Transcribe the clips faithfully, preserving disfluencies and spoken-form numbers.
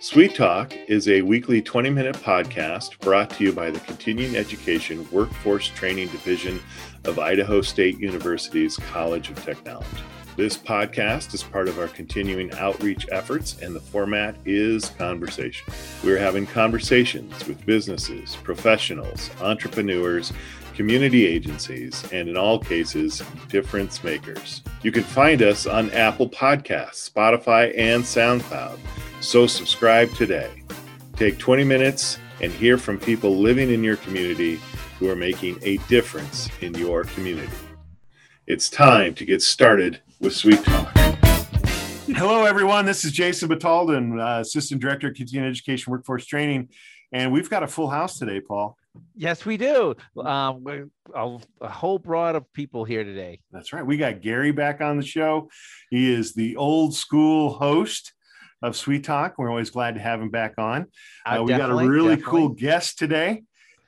Sweet Talk is a weekly twenty-minute podcast brought to you by the Continuing Education Workforce Training Division of Idaho State University's College of Technology. This podcast is part of our continuing outreach efforts, and the format is conversation. We're having conversations with businesses, professionals, entrepreneurs, community agencies, and in all cases, difference makers. You can find us on Apple Podcasts, Spotify, and SoundCloud. So subscribe today. Take twenty minutes and hear from people living in your community who are making a difference in your community. It's time to get started with Sweet Talk. Hello, everyone. This is Jason Batalden, uh, Assistant Director of Continuing Education Workforce Training. And we've got a full house today, Paul. Yes, we do. Um, we're a, a whole broad of people here today. That's right. We got Gary back on the show. He is the old school host of Sweet Talk. We're always glad to have him back on. Uh, we got a really definitely. cool guest today.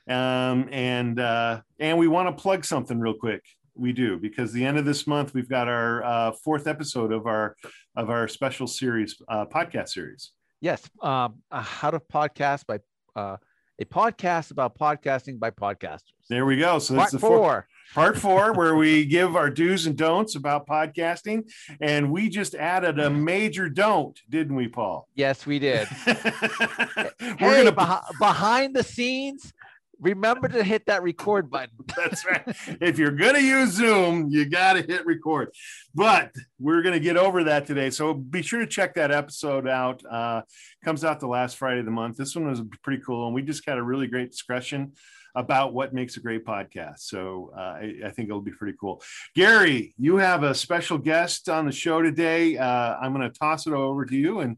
Um, and uh, and we want to plug something real quick. We do, because the end of this month, we've got our uh, fourth episode of our of our special series, uh, podcast series. Yes. Um, how to podcast by uh, a podcast about podcasting by podcasters. There we go. So that's the four. four. Part four, where we give our do's and don'ts about podcasting. And we just added a major don't, didn't we, Paul? Yes, we did. We're hey, gonna... beh- behind the scenes, remember to hit that record button. That's right. If you're going to use Zoom, you got to hit record. But we're going to get over that today. So be sure to check that episode out. Uh, comes out the last Friday of the month. This one was pretty cool. And we just had a really great discussion about what makes a great podcast. So uh, I, I think it'll be pretty cool. Gary, you have a special guest on the show today. Uh, I'm going to toss it over to you and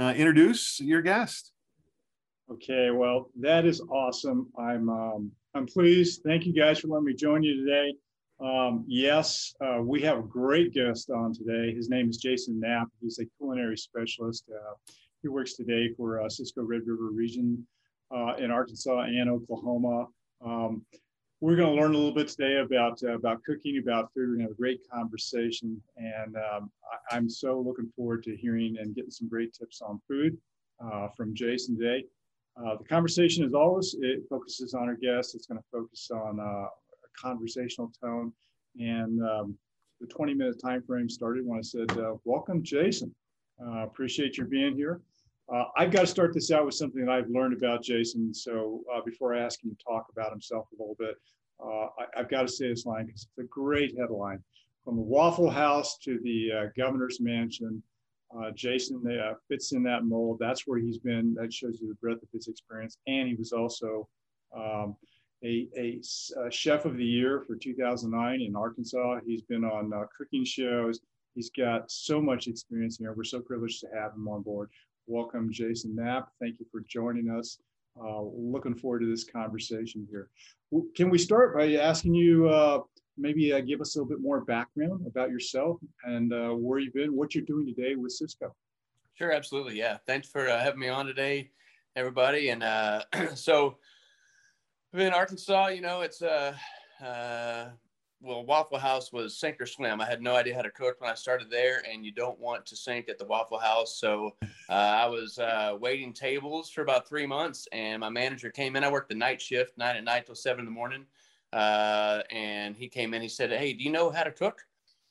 uh, introduce your guest. Okay, well, that is awesome. I'm um, I'm pleased. Thank you guys for letting me join you today. Um, yes, uh, we have a great guest on today. His name is Jason Knapp. He's a culinary specialist. Uh, he works today for uh, Sysco Red River Region Uh, in Arkansas and Oklahoma. Um, we're going to learn a little bit today about uh, about cooking, about food. We're going to have a great conversation, and um, I, I'm so looking forward to hearing and getting some great tips on food uh, from Jason today. Uh, the conversation, as always, it focuses on our guests. It's going to focus on uh, a conversational tone, and um, the twenty-minute time frame started when I said, uh, "Welcome, Jason. Uh, appreciate your being here." Uh, I've got to start this out with something that I've learned about Jason. So uh, before I ask him to talk about himself a little bit, uh, I, I've got to say this line, because it's a great headline. From the Waffle House to the uh, Governor's Mansion, uh, Jason uh, fits in that mold. That's where he's been. That shows you the breadth of his experience. And he was also um, a, a, a Chef of the Year for two thousand nine in Arkansas. He's been on uh, cooking shows. He's got so much experience here. We're so privileged to have him on board. Welcome, Jason Knapp. Thank you for joining us. Uh, looking forward to this conversation here. Can we start by asking you, uh, maybe uh, give us a little bit more background about yourself and uh, where you've been, what you're doing today with Sysco? Sure, absolutely. Yeah, thanks for uh, having me on today, everybody. And uh, so I've been in Arkansas, you know, it's, uh, uh, well, Waffle House was sink or swim. I had no idea how to cook when I started there, and you don't want to sink at the Waffle House. So uh, I was uh, waiting tables for about three months, and my manager came in. I worked the night shift, nine at night till seven in the morning. Uh, and he came in, he said, "Hey, do you know how to cook?"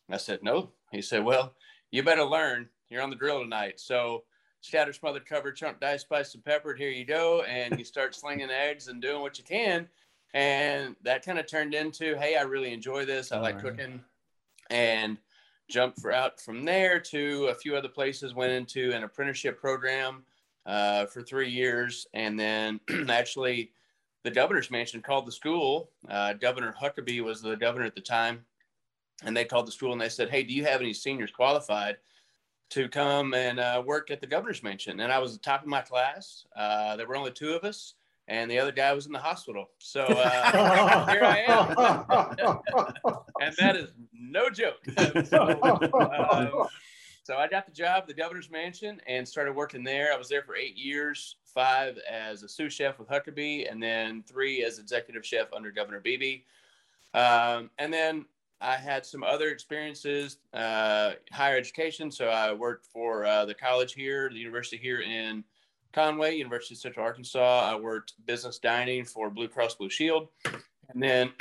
I said, "No." He said, "Well, you better learn. You're on the drill tonight. So shatter, smother, cover, chunk, dice, spice, and pepper. Here you go." And you start slinging eggs and doing what you can. And that kind of turned into, hey, I really enjoy this. I like cooking, and jumped for out from there to a few other places, went into an apprenticeship program uh, for three years. And then actually the governor's mansion called the school. Uh, Governor Huckabee was the governor at the time. And they called the school and they said, "Hey, do you have any seniors qualified to come and uh, work at the governor's mansion?" And I was the top of my class. Uh, there were only two of us. And the other guy was in the hospital. So uh, here I am. And that is no joke. so, uh, so I got the job at the governor's mansion and started working there. I was there for eight years, five as a sous chef with Huckabee, and then three as executive chef under Governor Beebe. Um, and then I had some other experiences, uh, higher education. So I worked for uh, the college here, the university here in Conway, University of Central Arkansas. I worked business dining for Blue Cross Blue Shield. And then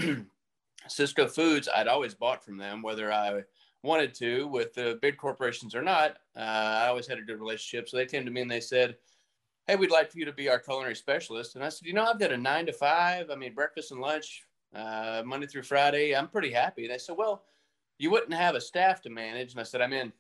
Sysco Foods, I'd always bought from them, whether I wanted to, with the big corporations or not. Uh, I always had a good relationship. So they came to me and they said, hey, we'd like for you to be our culinary specialist. And I said, you know, I've got a nine to five. I mean, breakfast and lunch, uh, Monday through Friday. I'm pretty happy. And they said, well, you wouldn't have a staff to manage. And I said, I'm in.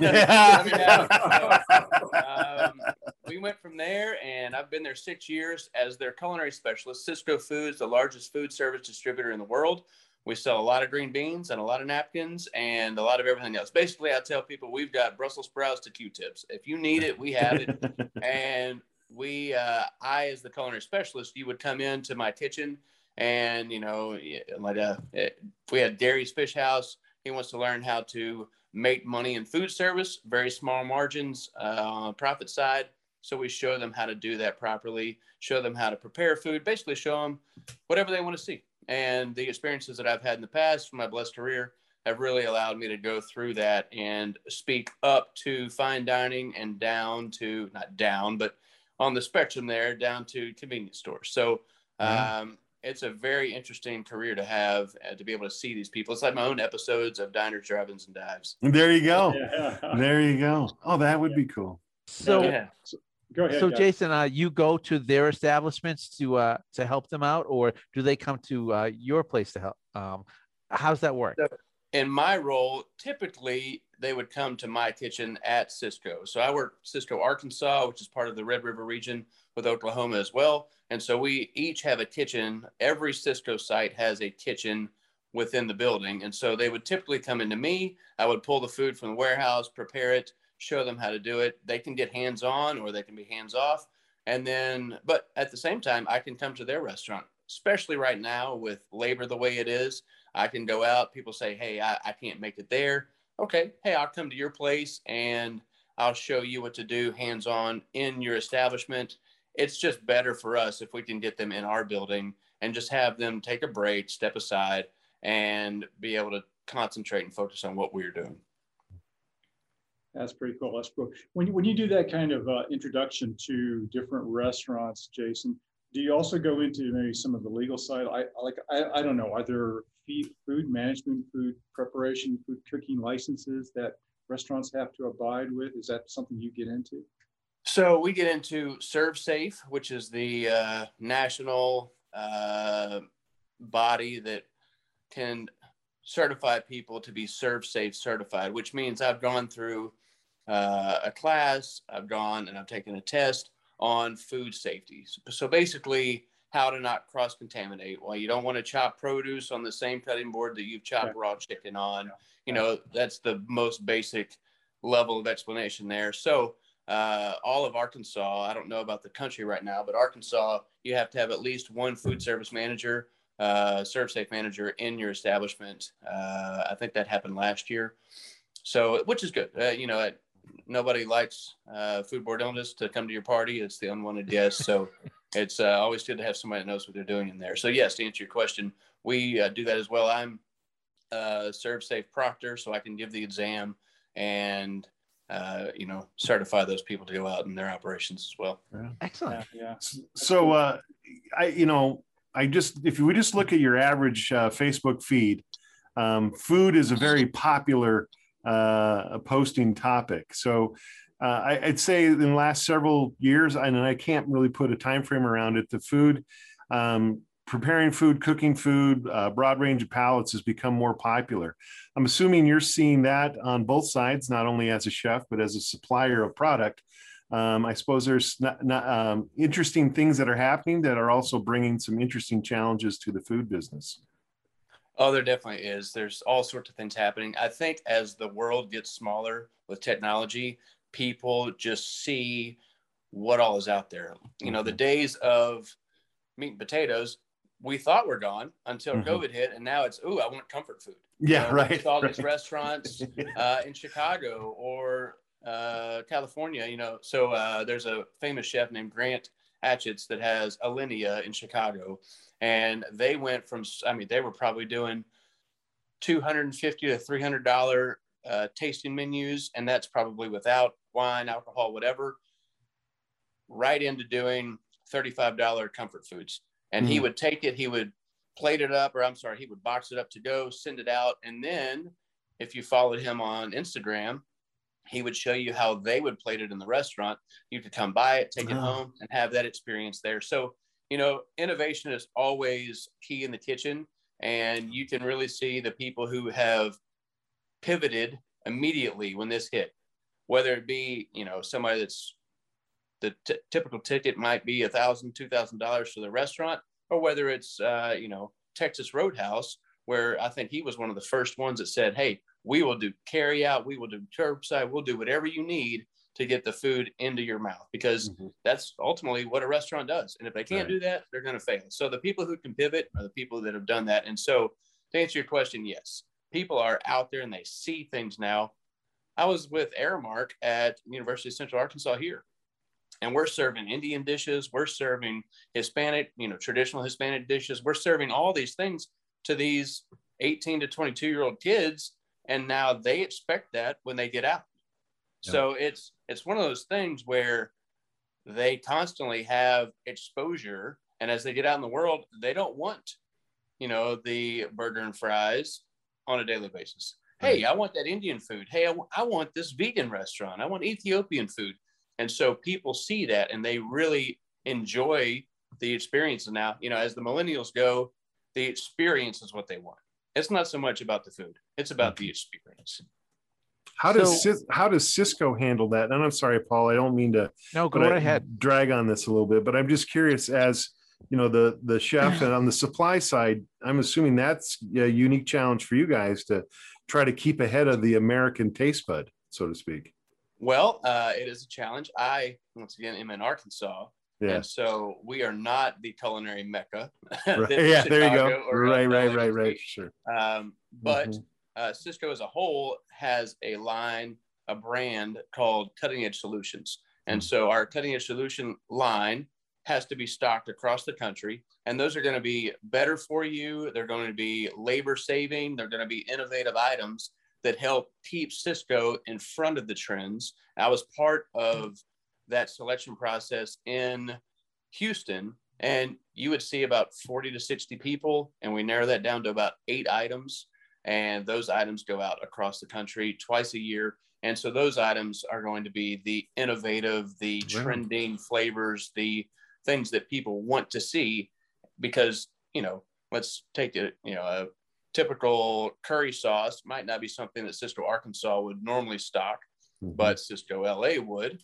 Yeah. I'm in now. So, um, we went from there, and I've been there six years as their culinary specialist. Sysco Foods, the largest food service distributor in the world. We sell a lot of green beans and a lot of napkins and a lot of everything else. Basically, I tell people we've got Brussels sprouts to Q-tips. If you need it, we have it. And we, uh, I, as the culinary specialist, you would come into my kitchen and, you know, like a, if we had Dairy's Fish House, he wants to learn how to make money in food service, very small margins uh, on the profit side. So we show them how to do that properly, show them how to prepare food, basically show them whatever they want to see. And the experiences that I've had in the past from my blessed career have really allowed me to go through that and speak up to fine dining and down to, not down, but on the spectrum there, down to convenience stores. So mm-hmm. um, it's a very interesting career to have, uh, to be able to see these people. It's like my own episodes of Diners, Drive-Ins, and Dives. There you go. Yeah. There you go. Oh, that would yeah. be cool. So, yeah. so Go ahead, so guys. Jason, uh, you go to their establishments to uh, to help them out, or do they come to uh, your place to help? Um, how's that work? So in my role, typically they would come to my kitchen at Sysco. So I work Sysco Arkansas, which is part of the Red River region with Oklahoma as well. And so we each have a kitchen. Every Sysco site has a kitchen within the building. And so they would typically come into me. I would pull the food from the warehouse, prepare it, show them how to do it. They can get hands-on or they can be hands-off. And then, but at the same time, I can come to their restaurant, especially right now with labor the way it is. I can go out, people say, hey, I, I can't make it there. Okay, hey, I'll come to your place and I'll show you what to do hands-on in your establishment. It's just better for us if we can get them in our building and just have them take a break, step aside, and be able to concentrate and focus on what we're doing. That's pretty cool. That's cool. When you, when you do that kind of uh, introduction to different restaurants, Jason, do you also go into maybe some of the legal side? I like I, I don't know. Are there food management, food preparation, food cooking licenses that restaurants have to abide with? Is that something you get into? So we get into Serve Safe, which is the uh, national uh, body that can certify people to be Serve Safe certified, which means I've gone through Uh, a class, I've gone and I've taken a test on food safety. So, so basically how to not cross-contaminate. Well, you don't want to chop produce on the same cutting board that you've chopped yeah. raw chicken on. Yeah. You know, that's the most basic level of explanation there. So uh, all of Arkansas, I don't know about the country right now, but Arkansas, you have to have at least one food service manager, uh, Serve Safe manager in your establishment. Uh, I think that happened last year. So, which is good. Uh, you know, at, nobody likes uh, foodborne illness to come to your party. It's the unwanted guest. So it's uh, always good to have somebody that knows what they're doing in there. So yes, to answer your question, we uh, do that as well. I'm a Serve Safe proctor, so I can give the exam and, uh, you know, certify those people to go out in their operations as well. Yeah. Excellent. Yeah. yeah. So, uh, I, you know, I just, if we just look at your average uh, Facebook feed, um, food is a very popular Uh, a posting topic. So uh, I, I'd say in the last several years, and I can't really put a time frame around it, the food, um, preparing food, cooking food, uh, broad range of palates has become more popular. I'm assuming you're seeing that on both sides, not only as a chef, but as a supplier of product. Um, I suppose there's not, not, um, interesting things that are happening that are also bringing some interesting challenges to the food business. Oh, there definitely is. There's all sorts of things happening. I think as the world gets smaller with technology, people just see what all is out there. You know, the days of meat and potatoes, we thought were gone until mm-hmm. COVID hit. And now it's, ooh, I want comfort food. Yeah, you know, right. With all right. these restaurants uh, in Chicago or uh, California, you know. So uh, there's a famous chef named Grant Achatz that has Alinea in Chicago. And they went from, I mean, they were probably doing two hundred fifty to three hundred dollars uh, tasting menus. And that's probably without wine, alcohol, whatever, right into doing thirty-five dollar comfort foods. And mm-hmm. he would take it, he would plate it up, or I'm sorry, he would box it up to go, send it out. And then if you followed him on Instagram, he would show you how they would plate it in the restaurant. You could come buy it, take oh. it home, and have that experience there. So, you know, innovation is always key in the kitchen. And you can really see the people who have pivoted immediately when this hit, whether it be, you know, somebody that's the t- typical ticket might be a thousand, two thousand dollars for the restaurant, or whether it's, uh, you know, Texas Roadhouse, where I think he was one of the first ones that said, hey, we will do carry out, we will do curbside, we'll do whatever you need to get the food into your mouth, because mm-hmm. that's ultimately what a restaurant does. And if they can't right. do that, they're going to fail. So the people who can pivot are the people that have done that. And so to answer your question, yes, people are out there and they see things now. I was with Aramark at University of Central Arkansas here, and we're serving Indian dishes. We're serving Hispanic, you know, traditional Hispanic dishes. We're serving all these things to these eighteen to twenty-two year old kids. And now they expect that when they get out. Yeah. So it's, it's one of those things where they constantly have exposure. And as they get out in the world, they don't want, you know, the burger and fries on a daily basis. Mm-hmm. Hey, I want that Indian food. Hey, I, w- I want this vegan restaurant. I want Ethiopian food. And so people see that and they really enjoy the experience. And now, you know, as the millennials go, the experience is what they want. It's not so much about the food. It's about the experience. How does so, how does Sysco handle that? And I'm sorry, Paul, I don't mean to no, go ahead. drag on this a little bit, but I'm just curious as, you know, the, the chef and on the supply side, I'm assuming that's a unique challenge for you guys to try to keep ahead of the American taste bud, so to speak. Well, uh, it is a challenge. I, once again, am in Arkansas. Yeah. And so we are not the culinary mecca. Right. Yeah, Chicago, there you go. Right, right, right, right. Sure. Um, but mm-hmm. uh, Sysco as a whole has a line, a brand called Cutting Edge Solutions. And mm-hmm. so our Cutting Edge Solution line has to be stocked across the country. And those are going to be better for you. They're going to be labor saving. They're going to be innovative items that help keep Sysco in front of the trends. I was part of that selection process in Houston, and you would see about forty to sixty people, and we narrow that down to about eight items, and those items go out across the country twice a year. And so those items are going to be the innovative, the wow. trending flavors, the things that people want to see, because, you know, let's take it, you know, a typical curry sauce might not be something that Sysco Arkansas would normally stock, mm-hmm. but Sysco L A would.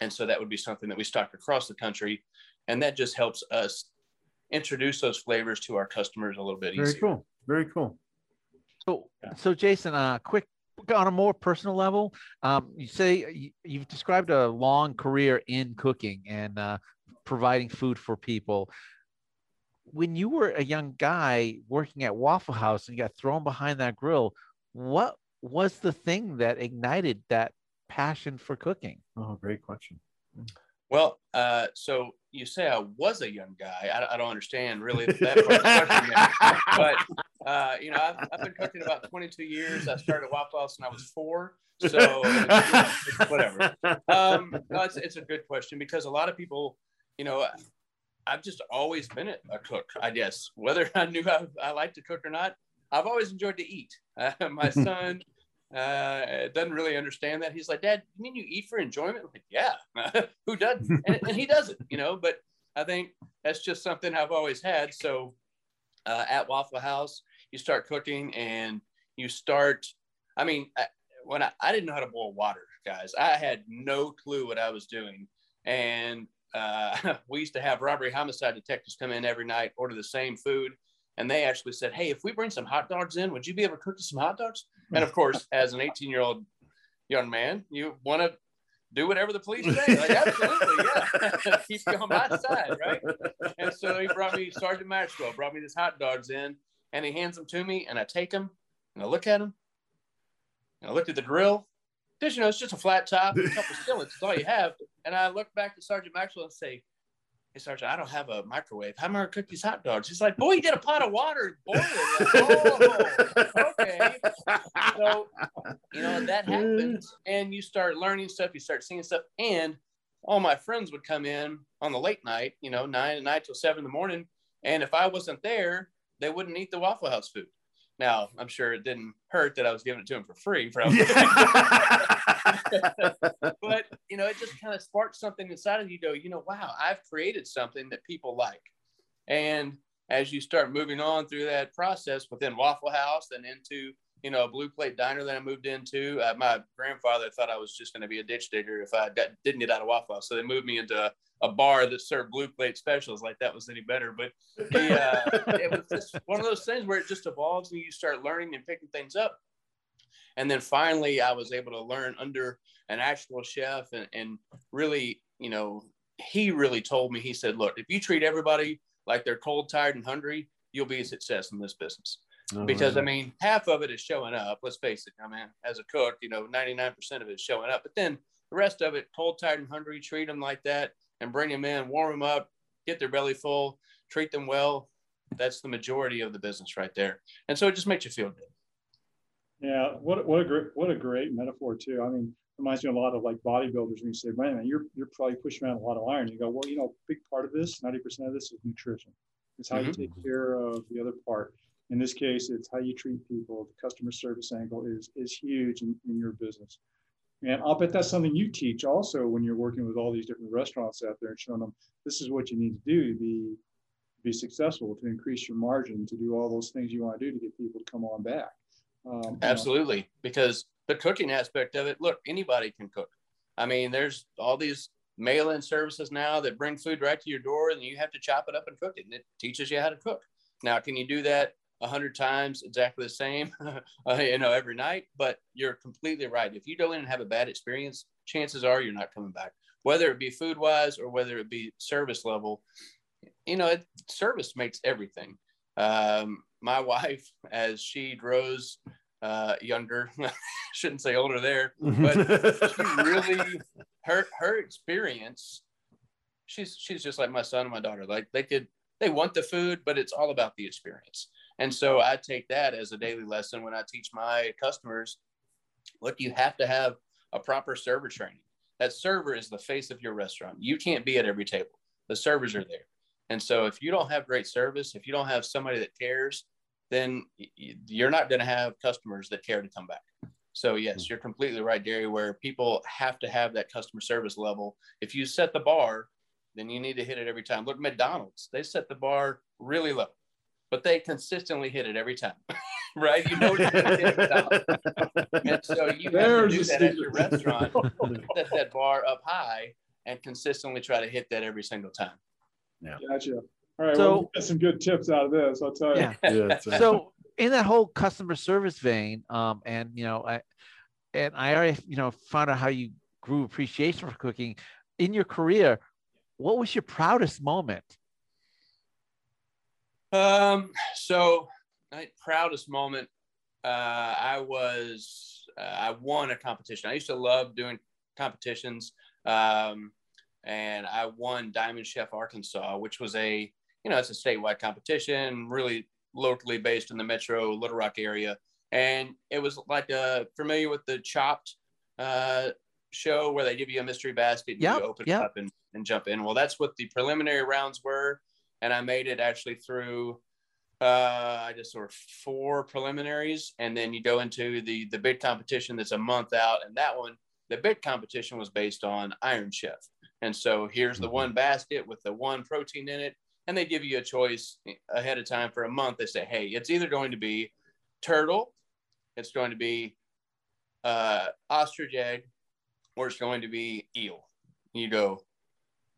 And so that would be something that we stock across the country. And that just helps us introduce those flavors to our customers a little bit easier. Very cool. Very cool. So, yeah. so Jason, uh, quick, on a more personal level, um, you say you, you've described a long career in cooking and uh, providing food for people. When you were a young guy working at Waffle House and you got thrown behind that grill, what was the thing that ignited that passion for cooking? Oh, great question. Well, uh, so you say I was a young guy. I, I don't understand really that part of the question, but uh, you know, I've, I've been cooking about twenty-two years. I started at Waffle House when I was four, so whatever. Um, no, it's, it's a good question because a lot of people, you know, I've just always been a cook, I guess. Whether I knew I, I liked to cook or not, I've always enjoyed to eat. Uh, my son uh, doesn't really understand that. He's like, Dad, you mean you eat for enjoyment? I'm like, yeah, who doesn't? And, and he doesn't, you know, but I think that's just something I've always had. So uh, at Waffle House, you start cooking and you start, I mean, I, when I, I didn't know how to boil water, guys. I had no clue what I was doing. And Uh, we used to have robbery homicide detectives come in every night, order the same food. And they actually said, hey, if we bring some hot dogs in, would you be able to cook some hot dogs? And of course, as an eighteen year old young man, you want to do whatever the police say. Like, absolutely. Yeah. Keep you on my side. Right. And so he brought me Sergeant Maxwell, brought me these hot dogs in, and he hands them to me, and I take them and I look at them and I looked at the grill. Because, you know, it's just a flat top, a couple skillets, it's all you have. And I look back to Sergeant Maxwell and say, He starts, I don't have a microwave. How am I going to cook these hot dogs? He's like, boy, you get a pot of water and boil it. Like, oh, okay. So, you know, that happens. And you start learning stuff. You start seeing stuff. And all my friends would come in on the late night, you know, nine at night till seven in the morning. And if I wasn't there, they wouldn't eat the Waffle House food. Now, I'm sure it didn't hurt that I was giving it to them for free, probably. Yeah. But, you know, it just kind of sparked something inside of you, go, you know, wow, I've created something that people like. And as you start moving on through that process within Waffle House and into, you know, a Blue Plate Diner that I moved into, uh, my grandfather thought I was just going to be a ditch digger if I got, didn't get out of Waffle House. So they moved me into a, a bar that served Blue Plate specials, like that was any better. But the, uh, it was just one of those things where it just evolves and you start learning and picking things up. And then finally, I was able to learn under an actual chef and, and really, you know, he really told me, he said, look, if you treat everybody like they're cold, tired, and hungry, you'll be a success in this business. Oh, because, right. I mean, half of it is showing up. Let's face it. I mean, as a cook, you know, ninety-nine percent of it is showing up. But then the rest of it, cold, tired, and hungry, treat them like that and bring them in, warm them up, get their belly full, treat them well. That's the majority of the business right there. And so it just makes you feel good. Yeah, what what a great what a great metaphor too. I mean, it reminds me a lot of like bodybuilders when you say, "Wait a minute, you're you're probably pushing around a lot of iron." You go, "Well, you know, a big part of this, ninety percent of this is nutrition. It's how mm-hmm. you take care of the other part. In this case, it's how you treat people. The customer service angle is is huge in, in your business, and I'll bet that's something you teach also when you're working with all these different restaurants out there and showing them this is what you need to do to be be successful, to increase your margin, to do all those things you want to do to get people to come on back." Um, Absolutely. Know. Because the cooking aspect of it, look, anybody can cook. I mean, there's all these mail-in services now that bring food right to your door and you have to chop it up and cook it. And it teaches you how to cook. Now, can you do that a hundred times exactly the same, uh, you know, every night? But you're completely right. If you go in and have a bad experience, chances are you're not coming back, whether it be food wise or whether it be service level, you know, it, service makes everything. Um, My wife, as she grows uh, younger, shouldn't say older there, but she really, her her experience, she's she's just like my son and my daughter. Like they could, they want the food, but it's all about the experience. And so I take that as a daily lesson when I teach my customers, look, you have to have a proper server training. That server is the face of your restaurant. You can't be at every table. The servers are there. And so if you don't have great service, if you don't have somebody that cares, then you're not going to have customers that care to come back. So yes, you're completely right, Gary, where people have to have that customer service level. If you set the bar, then you need to hit it every time. Look, McDonald's, they set the bar really low, but they consistently hit it every time, right? You know what you're going to hit McDonald's. And so you have to do that at your restaurant, set that bar up high and consistently try to hit that every single time. Yeah. Gotcha. All right. So, well, we got some good tips out of this, I'll tell you. Yeah. Yeah, so in that whole customer service vein, um, and you know, I and I already, you know, found out how you grew appreciation for cooking in your career. What was your proudest moment? Um. So, my proudest moment. Uh, I was. Uh, I won a competition. I used to love doing competitions. Um. And I won Diamond Chef Arkansas, which was a, you know, it's a statewide competition, really locally based in the metro Little Rock area. And it was like a, familiar with the Chopped uh, show where they give you a mystery basket and yep, you open yep. it up and, and jump in. Well, that's what the preliminary rounds were. And I made it actually through, uh, I just sort of four preliminaries. And then you go into the, the big competition that's a month out. And that one, the big competition was based on Iron Chef. And so here's the one basket with the one protein in it. And they give you a choice ahead of time for a month. They say, hey, it's either going to be turtle, it's going to be uh, ostrich egg, or it's going to be eel. And you go,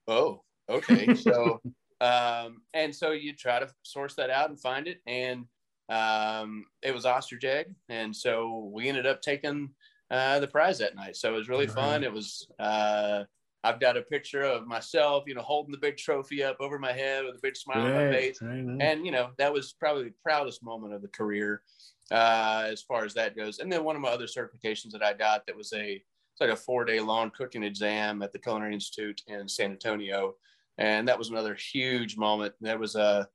oh, okay. So, um, and so you try to source that out and find it. And um, it was ostrich egg. And so we ended up taking uh, the prize that night. So it was really fun. It was, uh, I've got a picture of myself, you know, holding the big trophy up over my head with a big smile right, on my face. Right, right. And, you know, that was probably the proudest moment of the career uh, as far as that goes. And then one of my other certifications that I got, that was a, it's like a four day long cooking exam at the Culinary Institute in San Antonio And that was another huge moment. There was, a,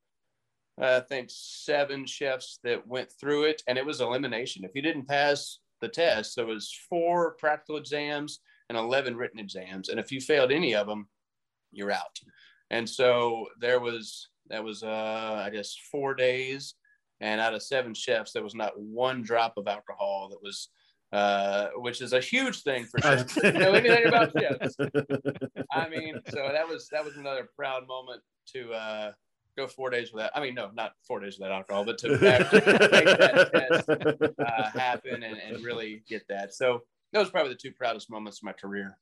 I think, seven chefs that went through it, and it was elimination. If you didn't pass the test, there was four practical exams and eleven written exams. And if you failed any of them, you're out. And so there was, that was, uh, I guess, four days. And out of seven chefs, there was not one drop of alcohol that was, uh, which is a huge thing for chefs. You know anything about chefs? I mean, so that was that was another proud moment to uh, go four days without. I mean, no, not four days without alcohol, but to make that test uh, happen and, and really get that. So those are probably the two proudest moments of my career.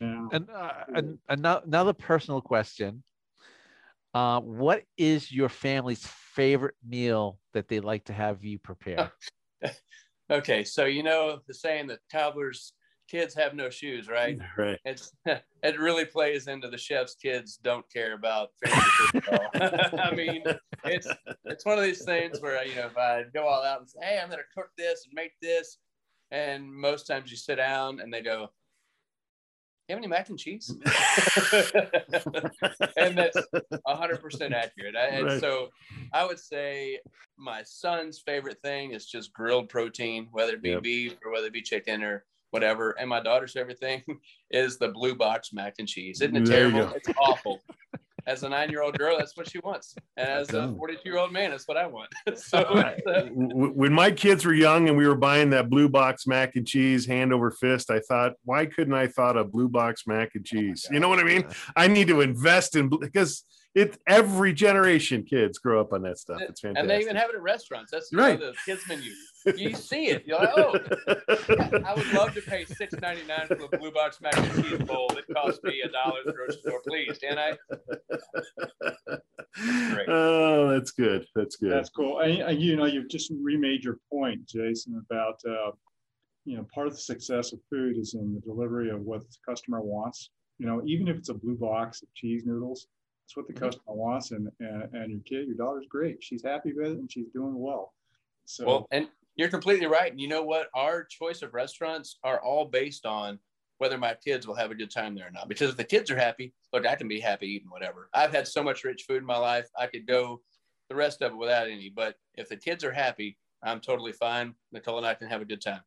Yeah. And uh, another, another personal question. Uh, what is your family's favorite meal that they like to have you prepare? Okay, so you know the saying that cobbler's kids have no shoes, right? Right. It's it really plays into the chef's kids don't care about family at all. I mean, it's it's one of these things where you know if I go all out and say, hey, I'm gonna cook this and make this, and most times you sit down and they go, you have any mac and cheese? And that's one hundred percent accurate. And right. So I would say my son's favorite thing is just grilled protein, whether it be yep. beef or whether it be chicken or whatever. And my daughter's favorite thing is the blue box mac and cheese. Isn't it there terrible? It's awful. As a nine-year-old girl, that's what she wants. And as a forty-two-year-old man, that's what I want. So uh, when my kids were young and we were buying that blue box mac and cheese hand over fist, I thought, why couldn't I thought of blue box mac and cheese? Oh, you know what I mean? Yeah. I need to invest in, because it every generation kids grow up on that stuff. It's fantastic. And they even have it at restaurants. That's right. The kids menu. You see it. You're like, oh, I would love to pay six ninety-nine for a blue box mac and cheese bowl that cost me a dollar at the grocery store, please. Can I? Great. Oh, that's good. That's good. That's cool. And, and you know, you've just remade your point, Jason, about uh, you know, part of the success of food is in the delivery of what the customer wants. You know, even if it's a blue box of cheese noodles, it's what the customer wants, and and, and your kid, your daughter's great. She's happy with it, and she's doing well. So. Well, and you're completely right. And you know what? Our choice of restaurants are all based on whether my kids will have a good time there or not. Because if the kids are happy, look, I can be happy eating whatever. I've had so much rich food in my life. I could go the rest of it without any. But if the kids are happy, I'm totally fine. Nicole and I can have a good time.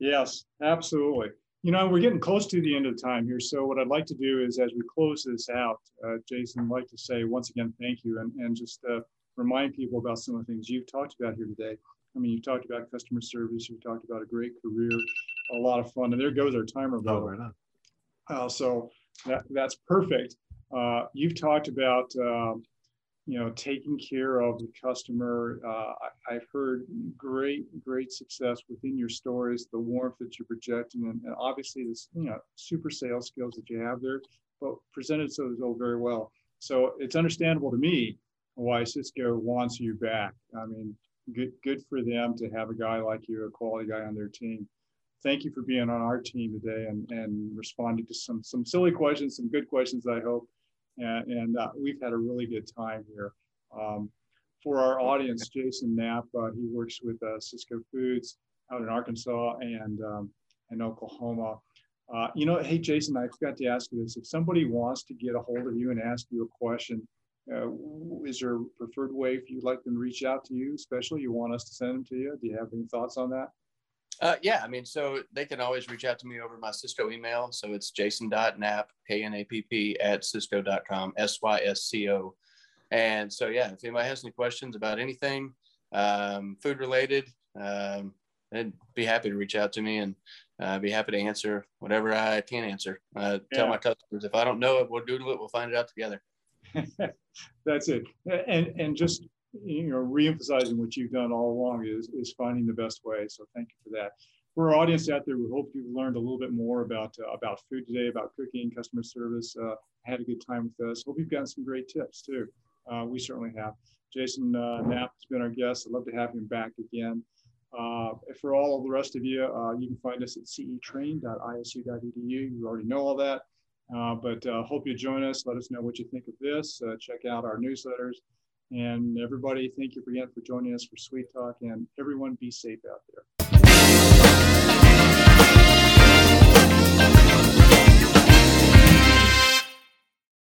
Yes, absolutely. You know, we're getting close to the end of the time here. So what I'd like to do is, as we close this out, uh, Jason, I'd like to say once again, thank you. And, and just uh, remind people about some of the things you've talked about here today. I mean, you talked about customer service. You talked about a great career, a lot of fun. And there goes our timer. Oh, right on. Uh, so that, that's perfect. Uh, you've talked about, uh, you know, taking care of the customer. Uh, I, I've heard great, great success within your stories, the warmth that you're projecting, and, and obviously this, you know, super sales skills that you have there, but presented so very well. So it's understandable to me why Sysco wants you back. I mean, Good, good for them to have a guy like you, a quality guy on their team. Thank you for being on our team today and, and responding to some some silly questions, some good questions, I hope. And, and uh, we've had a really good time here. Um, for our audience, Jason Knapp, uh, he works with uh, Sysco Foods out in Arkansas and um, in Oklahoma. Uh, you know, hey, Jason, I forgot to ask you this. If somebody wants to get a hold of you and ask you a question, Uh, is there a preferred way if you'd like them to reach out to you, especially you want us to send them to you? Do you have any thoughts on that? Uh, yeah, I mean, so they can always reach out to me over my Sysco email. So it's jason.knapp, K N A P P, at sysco dot com, S Y S C O. And so, yeah, if anybody has any questions about anything, um, food related, um, I'd be happy to reach out to me and uh, be happy to answer whatever I can answer. Uh, yeah. Tell my customers, if I don't know it, we'll doodle it, we'll find it out together. That's it. And and just, you know, reemphasizing what you've done all along is, is finding the best way. So thank you for that. For our audience out there, we hope you've learned a little bit more about, uh, about food today, about cooking, customer service, uh, had a good time with us. Hope you've gotten some great tips too. Uh, we certainly have. Jason uh, Knapp has been our guest. I'd love to have him back again. Uh, for all of the rest of you, uh, you can find us at c e train dot i s u dot e d u. You already know all that. Uh, but uh, hope you join us. Let us know what you think of this. Uh, check out our newsletters. And everybody, thank you again for joining us for Sweet Talk. And everyone, be safe out there.